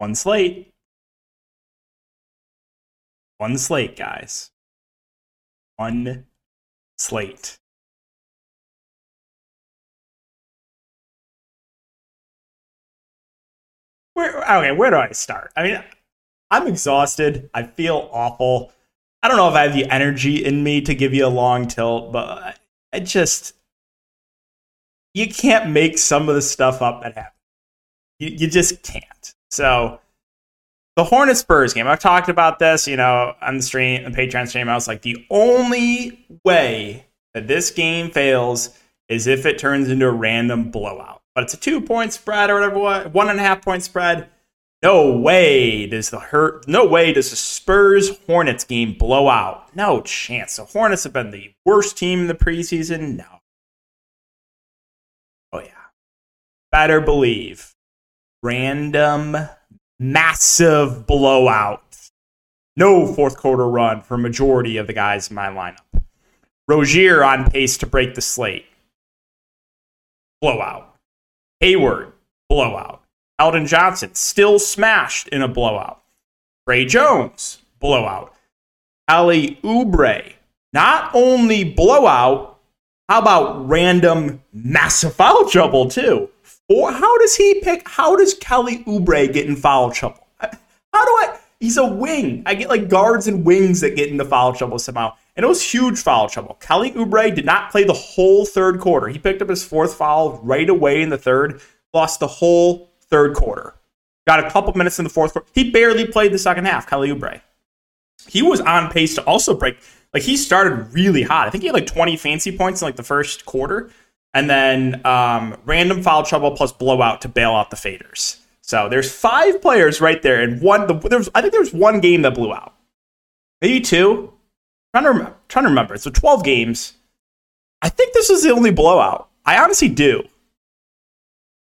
One slate, guys. One slate. Where do I start? I mean, I'm exhausted. I feel awful. I don't know if I have the energy in me to give you a long tilt, but you can't make some of the stuff up that happened. You just can't. So the Hornets-Spurs game, I've talked about this, on the stream, the Patreon stream. I was like, the only way that this game fails is if it turns into a random blowout. But it's a 2-point spread or whatever, 1.5-point spread. No way does the Spurs-Hornets game blow out. No chance. The Hornets have been the worst team in the preseason. No. Oh, yeah. Better believe. Random, massive blowout. No fourth-quarter run for majority of the guys in my lineup. Rozier on pace to break the slate. Blowout. Hayward, blowout. Eldon Johnson, still smashed in a blowout. Ray Jones, blowout. Ali Oubre, not only blowout, how about random massive foul trouble, too? Or how does Kelly Oubre get in foul trouble? He's a wing. I get guards and wings that get into foul trouble somehow. And it was huge foul trouble. Kelly Oubre did not play the whole third quarter. He picked up his fourth foul right away in the third, lost the whole third quarter. Got a couple minutes in the fourth quarter. He barely played the second half, Kelly Oubre. He was on pace to also break. He started really hot. I think he had 20 fancy points in the first quarter. And then random foul trouble plus blowout to bail out the faders. So there's 5 players right there. And I think there was one game that blew out. Maybe 2. I'm trying to remember. So 12 games. I think this was the only blowout. I honestly do.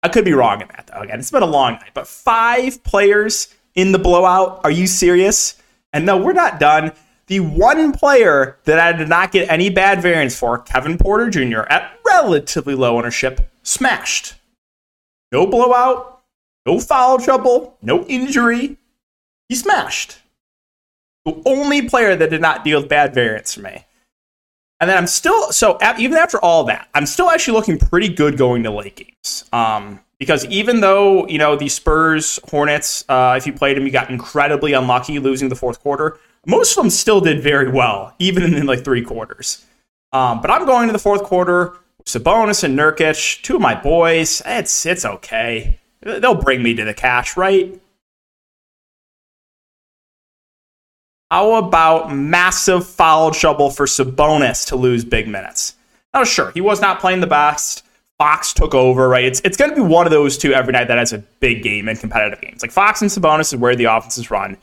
I could be wrong in that, though. Again, it's been a long night. But 5 players in the blowout. Are you serious? And no, we're not done. The one player that I did not get any bad variance for, Kevin Porter Jr., at relatively low ownership, smashed. No blowout, no foul trouble, no injury. He smashed. The only player that did not deal with bad variance for me. And then even after all that, I'm still actually looking pretty good going to late games. Because even though, the Spurs, Hornets, if you played them, you got incredibly unlucky losing the fourth quarter. Most of them still did very well, even in 3 quarters. But I'm going to the fourth quarter. Sabonis and Nurkic, 2 of my boys. It's okay. They'll bring me to the cash, right? How about massive foul trouble for Sabonis to lose big minutes? Now, sure, he was not playing the best. Fox took over, right? It's going to be one of those two every night that has a big game in competitive games. Fox and Sabonis is where the offenses run.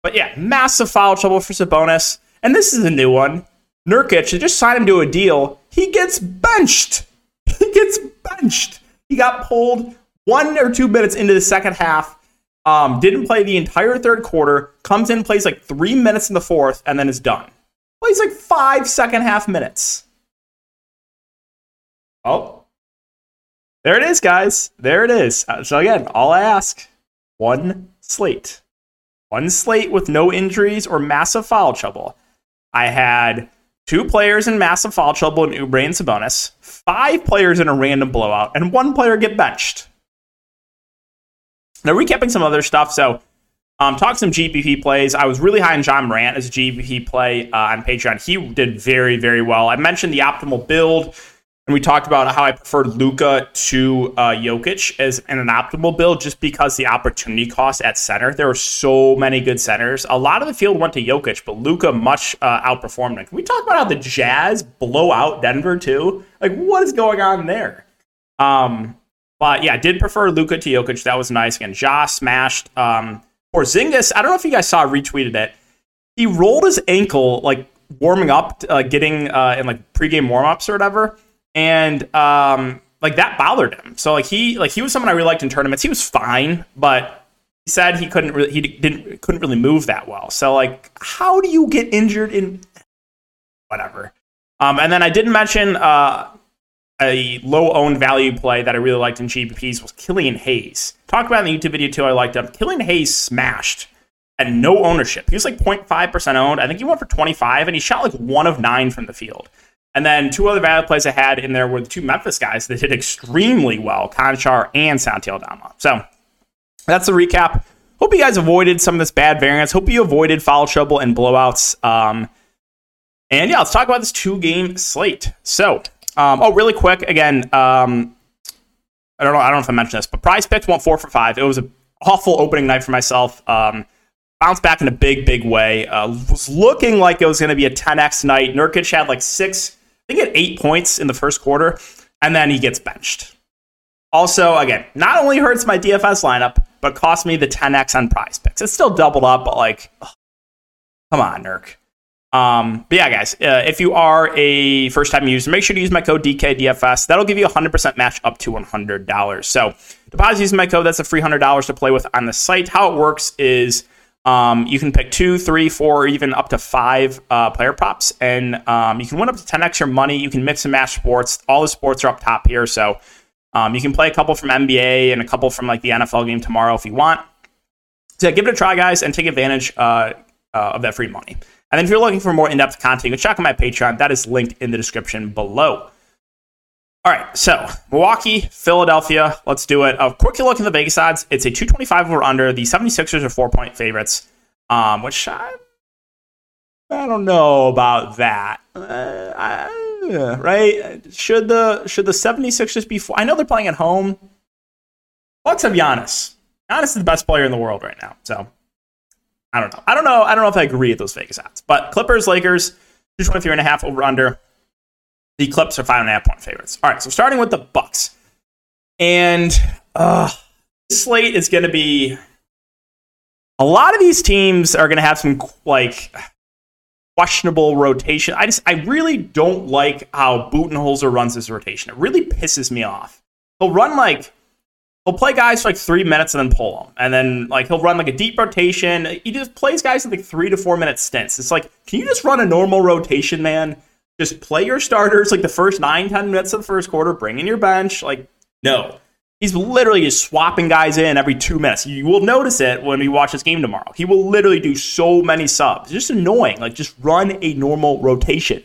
But yeah, massive foul trouble for Sabonis. And this is a new one. Nurkic, they just signed him to a deal. He gets benched. He got pulled 1 or 2 minutes into the second half. Didn't play the entire third quarter. Comes in, plays 3 minutes in the fourth, and then is done. Plays 5 second half minutes. Oh. There it is, guys. There it is. So again, all I ask, one slate. One slate with no injuries or massive foul trouble. I had 2 players in massive foul trouble in Oubre and Sabonis, 5 players in a random blowout, and 1 player get benched. Now, recapping some other stuff. So, talk some GPP plays. I was really high on John Morant as a GPP play on Patreon. He did very, very well. I mentioned the optimal build, and we talked about how I preferred Luka to Jokic as an optimal build just because the opportunity cost at center. There were so many good centers. A lot of the field went to Jokic, but Luka much outperformed him. Can we talk about how the Jazz blow out Denver, too? What is going on there? But yeah, I did prefer Luka to Jokic. That was nice. Again, Ja smashed. Porzingis, I don't know if you guys saw, retweeted it. He rolled his ankle, warming up, getting in pregame warmups or whatever, and that bothered him. So he was someone I really liked in tournaments. He was fine, but he said he couldn't really move that well. So how do you get injured in whatever? And then I didn't mention a low-owned value play that I really liked in GPPs was Killian Hayes. Talked about it in the YouTube video, too. I liked him. Killian Hayes smashed at no ownership. He was like 0.5% owned. I think he went for 25, and he shot like 1 of 9 from the field. And then two other value plays I had in there were the two Memphis guys that did extremely well, Konchar and Santi Aldama. So that's the recap. Hope you guys avoided some of this bad variance. Hope you avoided foul trouble and blowouts. And yeah, let's talk about this 2-game slate. So, really quick, again, I don't know if I mentioned this, but Prize Picks went 4 for 5. It was an awful opening night for myself. Bounced back in a big, big way. Was looking like it was going to be a 10x night. Nurkic had like 6, I think he had 8 points in the first quarter, and then he gets benched. Also, again, not only hurts my DFS lineup, but cost me the 10x on Prize Picks. It's still doubled up, but like, ugh, come on, Nurk. But yeah, guys, if you are a first-time user, make sure to use my code DKDFS. That'll give you 100% match up to $100. So deposit using my code. That's a free $100 to play with on the site. How it works is you can pick 2, 3, 4, or even up to 5 player props, and you can win up to 10x your money. You can mix and match sports. All the sports are up top here, so you can play a couple from NBA and a couple from like the NFL game tomorrow if you want. So yeah, give it a try, guys, and take advantage of that free money. And then if you're looking for more in-depth content, you can check out my Patreon. That is linked in the description below. All right, so Milwaukee, Philadelphia, let's do it. A quick look at the Vegas odds. It's a 225 over under. The 76ers are 4-point favorites, which I don't know about that. Right? Should the 76ers be 4? I know they're playing at home. Bucks have Giannis. Giannis is the best player in the world right now, so... I don't know if I agree with those Vegas odds. But Clippers, Lakers, 223.5 over under. The Clips are 5.5-point favorites. All right, so starting with the Bucks. And this slate is going to be... A lot of these teams are going to have some, like, questionable rotation. I really don't like how Budenholzer runs his rotation. It really pisses me off. He'll run, like... He'll play guys for like 3 minutes and then pull them. And then like he'll run like a deep rotation. He just plays guys in like 3 to 4 minute stints. It's like, can you just run a normal rotation, man? Just play your starters like the first 9-10 minutes of the first quarter. Bring in your bench. Like, no. He's literally just swapping guys in every 2 minutes. You will notice it when we watch this game tomorrow. He will literally do so many subs. It's just annoying. Like, just run a normal rotation.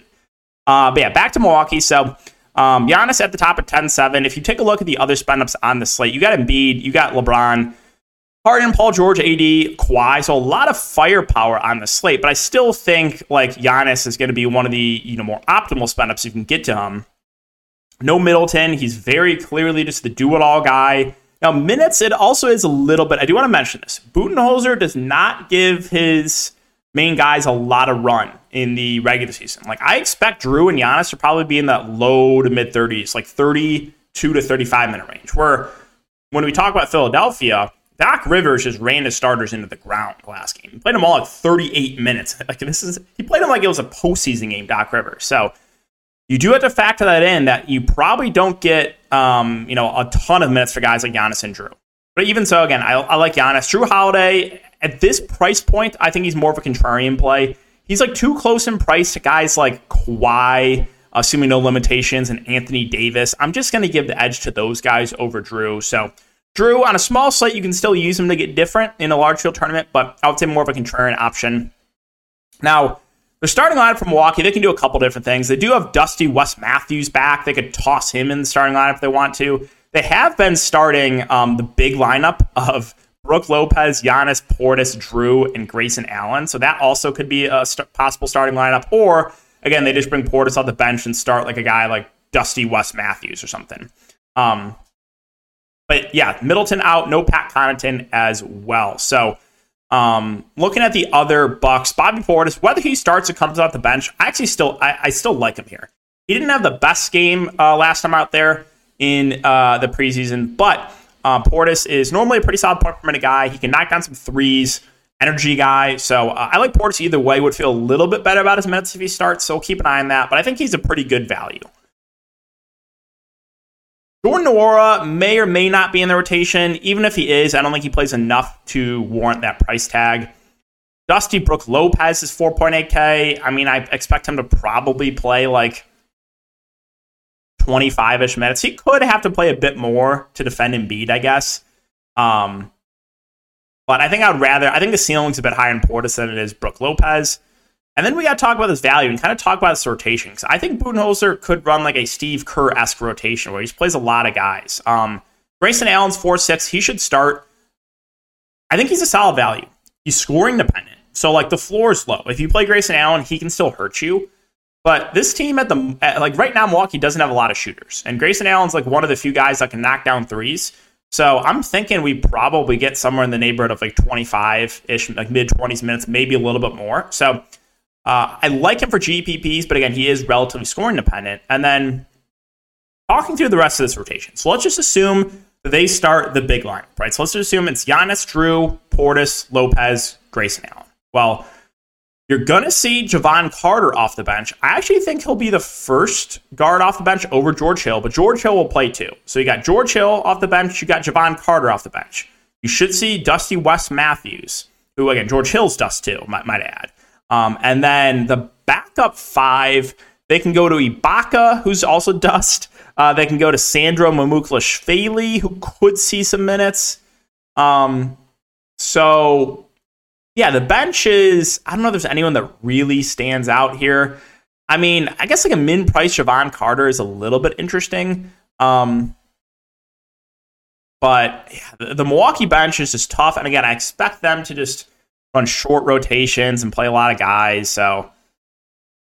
But yeah, back to Milwaukee. So... Giannis at the top at 10-7. If you take a look at the other spend-ups on the slate, you got Embiid, you got LeBron, Harden, Paul George, AD, Kawhi. So a lot of firepower on the slate, but I still think like Giannis is going to be one of the more optimal spend-ups you can get to him. No Middleton. He's very clearly just the do-it-all guy. Now, minutes, it also is a little bit... I do want to mention this. Budenholzer does not give his... main guys a lot of run in the regular season. Like, I expect Jrue and Giannis to probably be in that low to mid 30s, like 32 to 35 minute range. Where when we talk about Philadelphia, Doc Rivers just ran his starters into the ground last game. He played them all at 38 minutes. Like, he played them like it was a postseason game, Doc Rivers. So you do have to factor that in, that you probably don't get a ton of minutes for guys like Giannis and Jrue. But even so, again, I like Giannis. Jrue Holiday, at this price point, I think he's more of a contrarian play. He's like too close in price to guys like Kawhi, assuming no limitations, and Anthony Davis. I'm just going to give the edge to those guys over Jrue. So Jrue, on a small slate, you can still use him to get different in a large field tournament, but I would say more of a contrarian option. Now, the starting lineup from Milwaukee, they can do a couple different things. They do have Dusty West Matthews back. They could toss him in the starting lineup if they want to. They have been starting the big lineup of Brook Lopez, Giannis, Portis, Jrue, and Grayson Allen. So that also could be a possible starting lineup. Or, again, they just bring Portis off the bench and start like a guy like Dusty West Matthews or something. But, yeah, Middleton out, no Pat Connaughton as well. So looking at the other Bucks, Bobby Portis, whether he starts or comes off the bench, I still like him here. He didn't have the best game last time out there in the preseason, but Portis is normally a pretty solid point per minute guy. He can knock down some threes, energy guy. So I like Portis either way. Would feel a little bit better about his minutes if he starts, so keep an eye on that. But I think he's a pretty good value. Jordan Nwora may or may not be in the rotation. Even if he is, I don't think he plays enough to warrant that price tag. Dusty Brook Lopez is 4.8K. I mean, I expect him to probably play like 25-ish minutes. He could have to play a bit more to defend Embiid, I guess. But I think I think the ceiling's a bit higher in Portis than it is Brook Lopez. And then we got to talk about this value and kind of talk about this rotation. Because I think Budenholzer could run like a Steve Kerr-esque rotation where he just plays a lot of guys. Grayson Allen's 4'6". He should start. I think he's a solid value. He's scoring dependent. So, like, the floor is low. If you play Grayson Allen, he can still hurt you. But this team right now, Milwaukee doesn't have a lot of shooters. And Grayson Allen's, like, one of the few guys that can knock down threes. So I'm thinking we probably get somewhere in the neighborhood of, like, 25-ish, like, mid-20s minutes, maybe a little bit more. So I like him for GPPs, but again, he is relatively scoring dependent. And then talking through the rest of this rotation. So let's just assume that they start the big lineup, right? So let's just assume it's Giannis, Jrue, Portis, Lopez, Grayson Allen. Well, you're going to see Javon Carter off the bench. I actually think he'll be the first guard off the bench over George Hill, but George Hill will play too. So you got George Hill off the bench. You got Javon Carter off the bench. You should see Dusty West Matthews, who, again, George Hill's dust too, might add. And then the backup five, they can go to Ibaka, who's also dust. They can go to Sandro Mamukelashvili, who could see some minutes. So, yeah, the bench is, I don't know if there's anyone that really stands out here. I mean, I guess like a min-price Javon Carter is a little bit interesting. But yeah, the Milwaukee bench is just tough. And again, I expect them to just run short rotations and play a lot of guys. So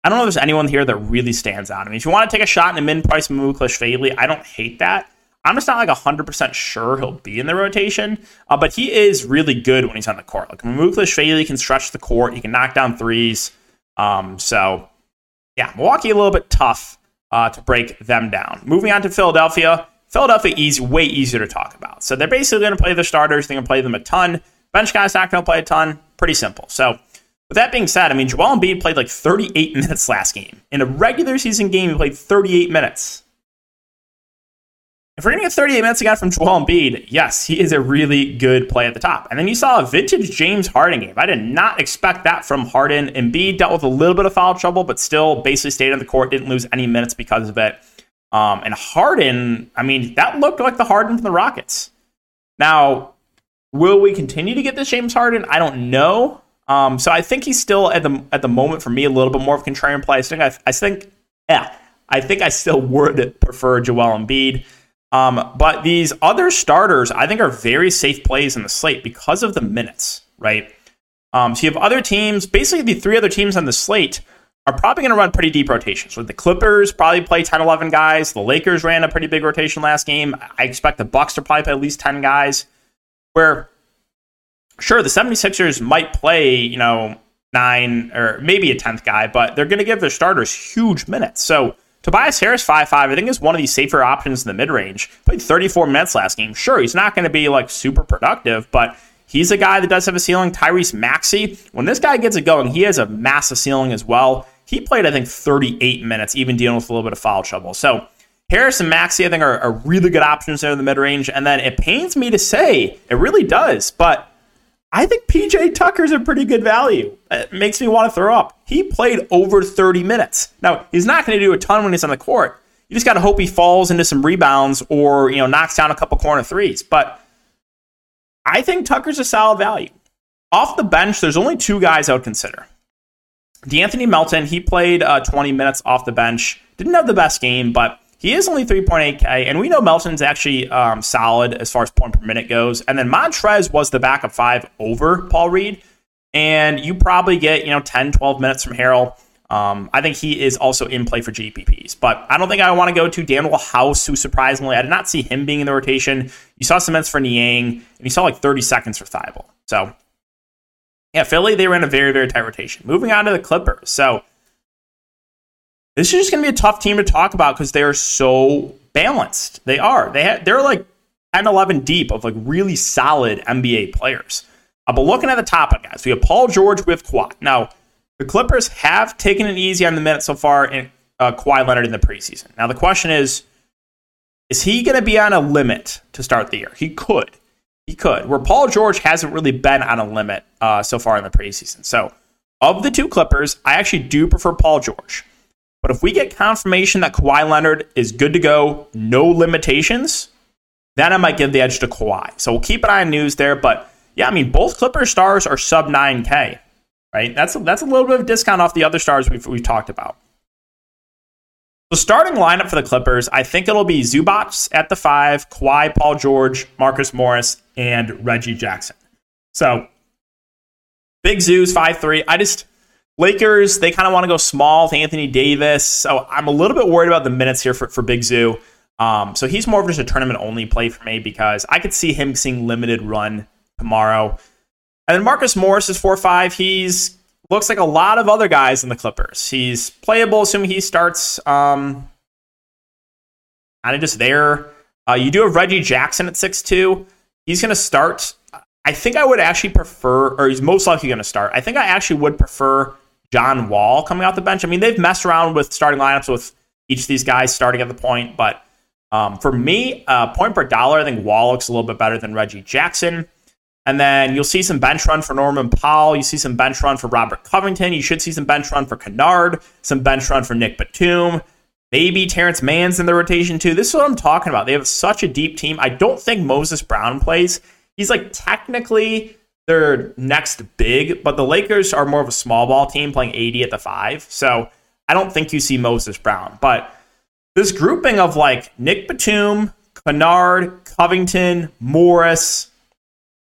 I don't know if there's anyone here that really stands out. I mean, if you want to take a shot in a min-price Mamukelashvili, I don't hate that. I'm just not like 100% sure he'll be in the rotation, but he is really good when he's on the court. Like Mamukelashvili can stretch the court, he can knock down threes. So yeah, Milwaukee a little bit tough to break them down. Moving on to Philadelphia. Philadelphia is way easier to talk about. So they're basically going to play their starters. They're going to play them a ton. Bench guys not going to play a ton. Pretty simple. So with that being said, I mean, Joel Embiid played like 38 minutes last game. In a regular season game, he played 38 minutes. If we're going to get 38 minutes again from Joel Embiid, yes, he is a really good play at the top. And then you saw a vintage James Harden game. I did not expect that from Harden. Embiid dealt with a little bit of foul trouble, but still basically stayed on the court, didn't lose any minutes because of it. And Harden, I mean, that looked like the Harden from the Rockets. Now, will we continue to get this James Harden? I don't know. So I think he's still at the moment for me a little bit more of a contrarian play. I think I still would prefer Joel Embiid. But these other starters, I think, are very safe plays in the slate because of the minutes, right? So you have other teams. Basically, the three other teams on the slate are probably going to run pretty deep rotations. So the Clippers probably play 10, 11 guys. The Lakers ran a pretty big rotation last game. I expect the Bucks to probably play at least 10 guys. Where, sure, the 76ers might play, 9 or maybe a 10th guy, but they're going to give their starters huge minutes. So Tobias Harris, 5'5", I think is one of these safer options in the mid-range. Played 34 minutes last game. Sure, he's not going to be, like, super productive, but he's a guy that does have a ceiling. Tyrese Maxey, when this guy gets it going, he has a massive ceiling as well. He played, I think, 38 minutes, even dealing with a little bit of foul trouble. So Harris and Maxey, I think, are really good options there in the mid-range. And then it pains me to say, it really does, but I think P.J. Tucker's a pretty good value. It makes me want to throw up. He played over 30 minutes. Now, he's not going to do a ton when he's on the court. You just got to hope he falls into some rebounds or, knocks down a couple corner threes. But I think Tucker's a solid value. Off the bench, there's only two guys I would consider. DeAnthony Melton, he played 20 minutes off the bench. Didn't have the best game, but he is only 3.8K, and we know Melton's actually solid as far as point per minute goes. And then Montrez was the backup five over Paul Reed, and you probably get 10, 12 minutes from Harrell. I think he is also in play for GPPs, but I don't think I want to go to Daniel House, who surprisingly I did not see him being in the rotation. You saw some minutes for Niang, and you saw like 30 seconds for Thibault. So yeah, Philly, they were in a very, very tight rotation. Moving on to the Clippers, so this is just going to be a tough team to talk about because they are so balanced. They are. They're like 10, 11 deep of like really solid NBA players. But looking at the top of guys, we have Paul George with Kawhi. Now, the Clippers have taken it easy on the minutes so far in Kawhi Leonard in the preseason. Now, the question is he going to be on a limit to start the year? He could. Where Paul George hasn't really been on a limit so far in the preseason. So, of the two Clippers, I actually do prefer Paul George. But if we get confirmation that Kawhi Leonard is good to go, no limitations, then I might give the edge to Kawhi. So we'll keep an eye on news there. But yeah, I mean, both Clipper stars are sub 9K, right? That's a little bit of a discount off the other stars we've talked about. The starting lineup for the Clippers, I think it'll be Zubac at the 5, Kawhi, Paul George, Marcus Morris, and Reggie Jackson. So Big Zoo's 5'3". Lakers, they kind of want to go small with Anthony Davis. So I'm a little bit worried about the minutes here for Big Zoo. So he's more of just a tournament-only play for me because I could see him seeing limited run tomorrow. And then Marcus Morris is 4'5". He's looks like a lot of other guys in the Clippers. He's playable, assuming he starts kind of just there. You do have Reggie Jackson at 6'2". He's going to start. I think I would actually prefer, or he's most likely going to start. I think I actually would prefer John Wall coming off the bench. I mean, they've messed around with starting lineups with each of these guys starting at the point. But for me, point per dollar, I think Wall looks a little bit better than Reggie Jackson. And then you'll see some bench run for Norman Powell. You see some bench run for Robert Covington. You should see some bench run for Kennard, some bench run for Nick Batum. Maybe Terrence Mann's in the rotation too. This is what I'm talking about. They have such a deep team. I don't think Moses Brown plays. He's like technically their next big, but the Lakers are more of a small ball team playing 80 at the 5. So I don't think you see Moses Brown. But this grouping of like Nick Batum, Kennard, Covington, Morris,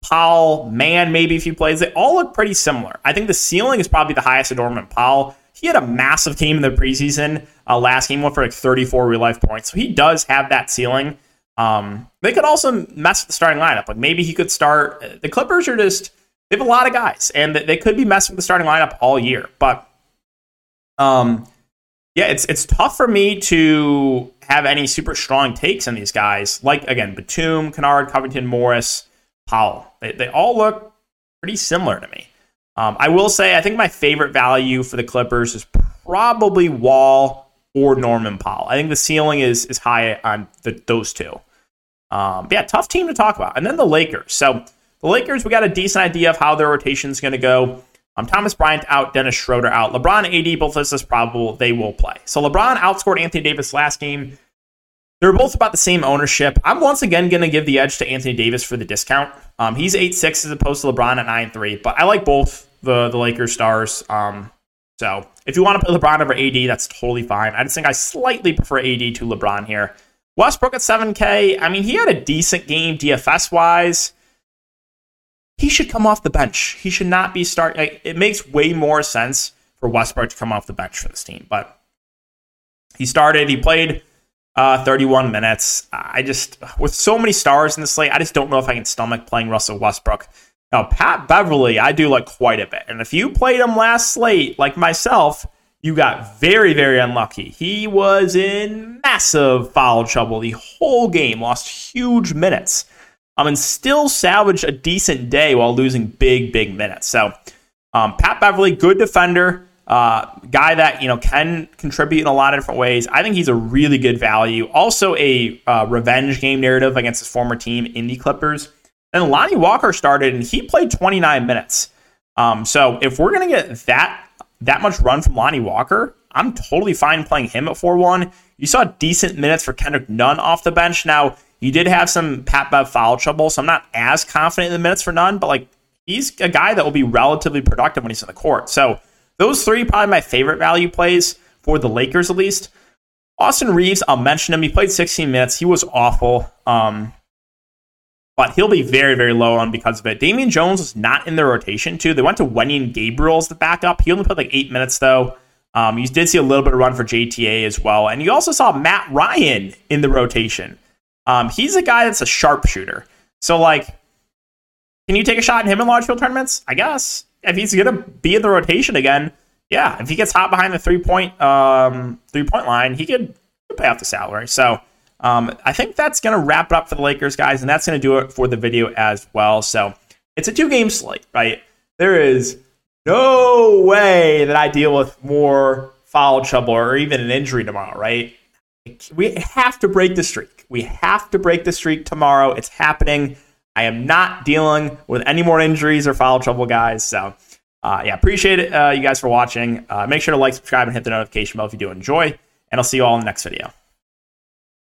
Powell, Mann, maybe if he plays, they all look pretty similar. I think the ceiling is probably the highest at Norman Powell. He had a massive game in the preseason. Last game went for like 34 real-life points. So he does have that ceiling. They could also mess with the starting lineup. Like maybe he could start. The Clippers are just, they have a lot of guys, and they could be messing with the starting lineup all year. But yeah, it's tough for me to have any super strong takes on these guys. Like again, Batum, Kennard, Covington, Morris, Powell. They all look pretty similar to me. I will say I think my favorite value for the Clippers is probably Wall or Norman Powell. I think the ceiling is high on those two. But yeah, tough team to talk about. And then the Lakers. So the Lakers, we got a decent idea of how their rotation is going to go. Thomas Bryant out, Dennis Schroeder out. LeBron, AD, both listed as probable. They will play. So LeBron outscored Anthony Davis last game. They're both about the same ownership. I'm once again going to give the edge to Anthony Davis for the discount. He's 8'6" as opposed to LeBron at 9'3", but I like both the Lakers stars. So if you want to play LeBron over AD, that's totally fine. I just think I slightly prefer AD to LeBron here. Westbrook at 7K. I mean, he had a decent game DFS-wise. He should come off the bench. He should not be starting. Like, it makes way more sense for Westbrook to come off the bench for this team, but he started. He played 31 minutes. I just, with so many stars in the slate, I just don't know if I can stomach playing Russell Westbrook. Now, Pat Beverly, I do like quite a bit. And if you played him last slate, like myself, you got very, very unlucky. He was in massive foul trouble the whole game, lost huge minutes, and still salvaged a decent day while losing big, big minutes. So Pat Beverly, good defender. Guy that, you know, can contribute in a lot of different ways. I think he's a really good value. Also a revenge game narrative against his former team in the Clippers. And Lonnie Walker started, and he played 29 minutes. So if we're going to get that much run from Lonnie Walker, I'm totally fine playing him at 4-1. You saw decent minutes for Kendrick Nunn off the bench. Now, you did have some Pat Bev foul trouble, so I'm not as confident in the minutes for Nunn, but like he's a guy that will be relatively productive when he's in the court. So those three, probably my favorite value plays for the Lakers, at least. Austin Reeves, I'll mention him. He played 16 minutes. He was awful, but he'll be very, very low on because of it. Damian Jones was not in their rotation, too. They went to Wenyen Gabriel as the backup. He only played like 8 minutes, though. You did see a little bit of run for JTA as well. And you also saw Matt Ryan in the rotation. He's a guy that's a sharpshooter. So, like, can you take a shot at him in large field tournaments? I guess. If he's going to be in the rotation again, yeah, if he gets hot behind the three-point line, he could pay off the salary. So I think that's going to wrap it up for the Lakers, guys, and that's going to do it for the video as well. So it's a two-game slate, right? There is no way that I deal with more foul trouble or even an injury tomorrow, right? We have to break the streak. We have to break the streak tomorrow. It's happening. I am not dealing with any more injuries or foul trouble, guys. So Yeah, appreciate it, you guys, for watching. Make sure to like, subscribe, and hit the notification bell if you do enjoy. And I'll see you all in the next video.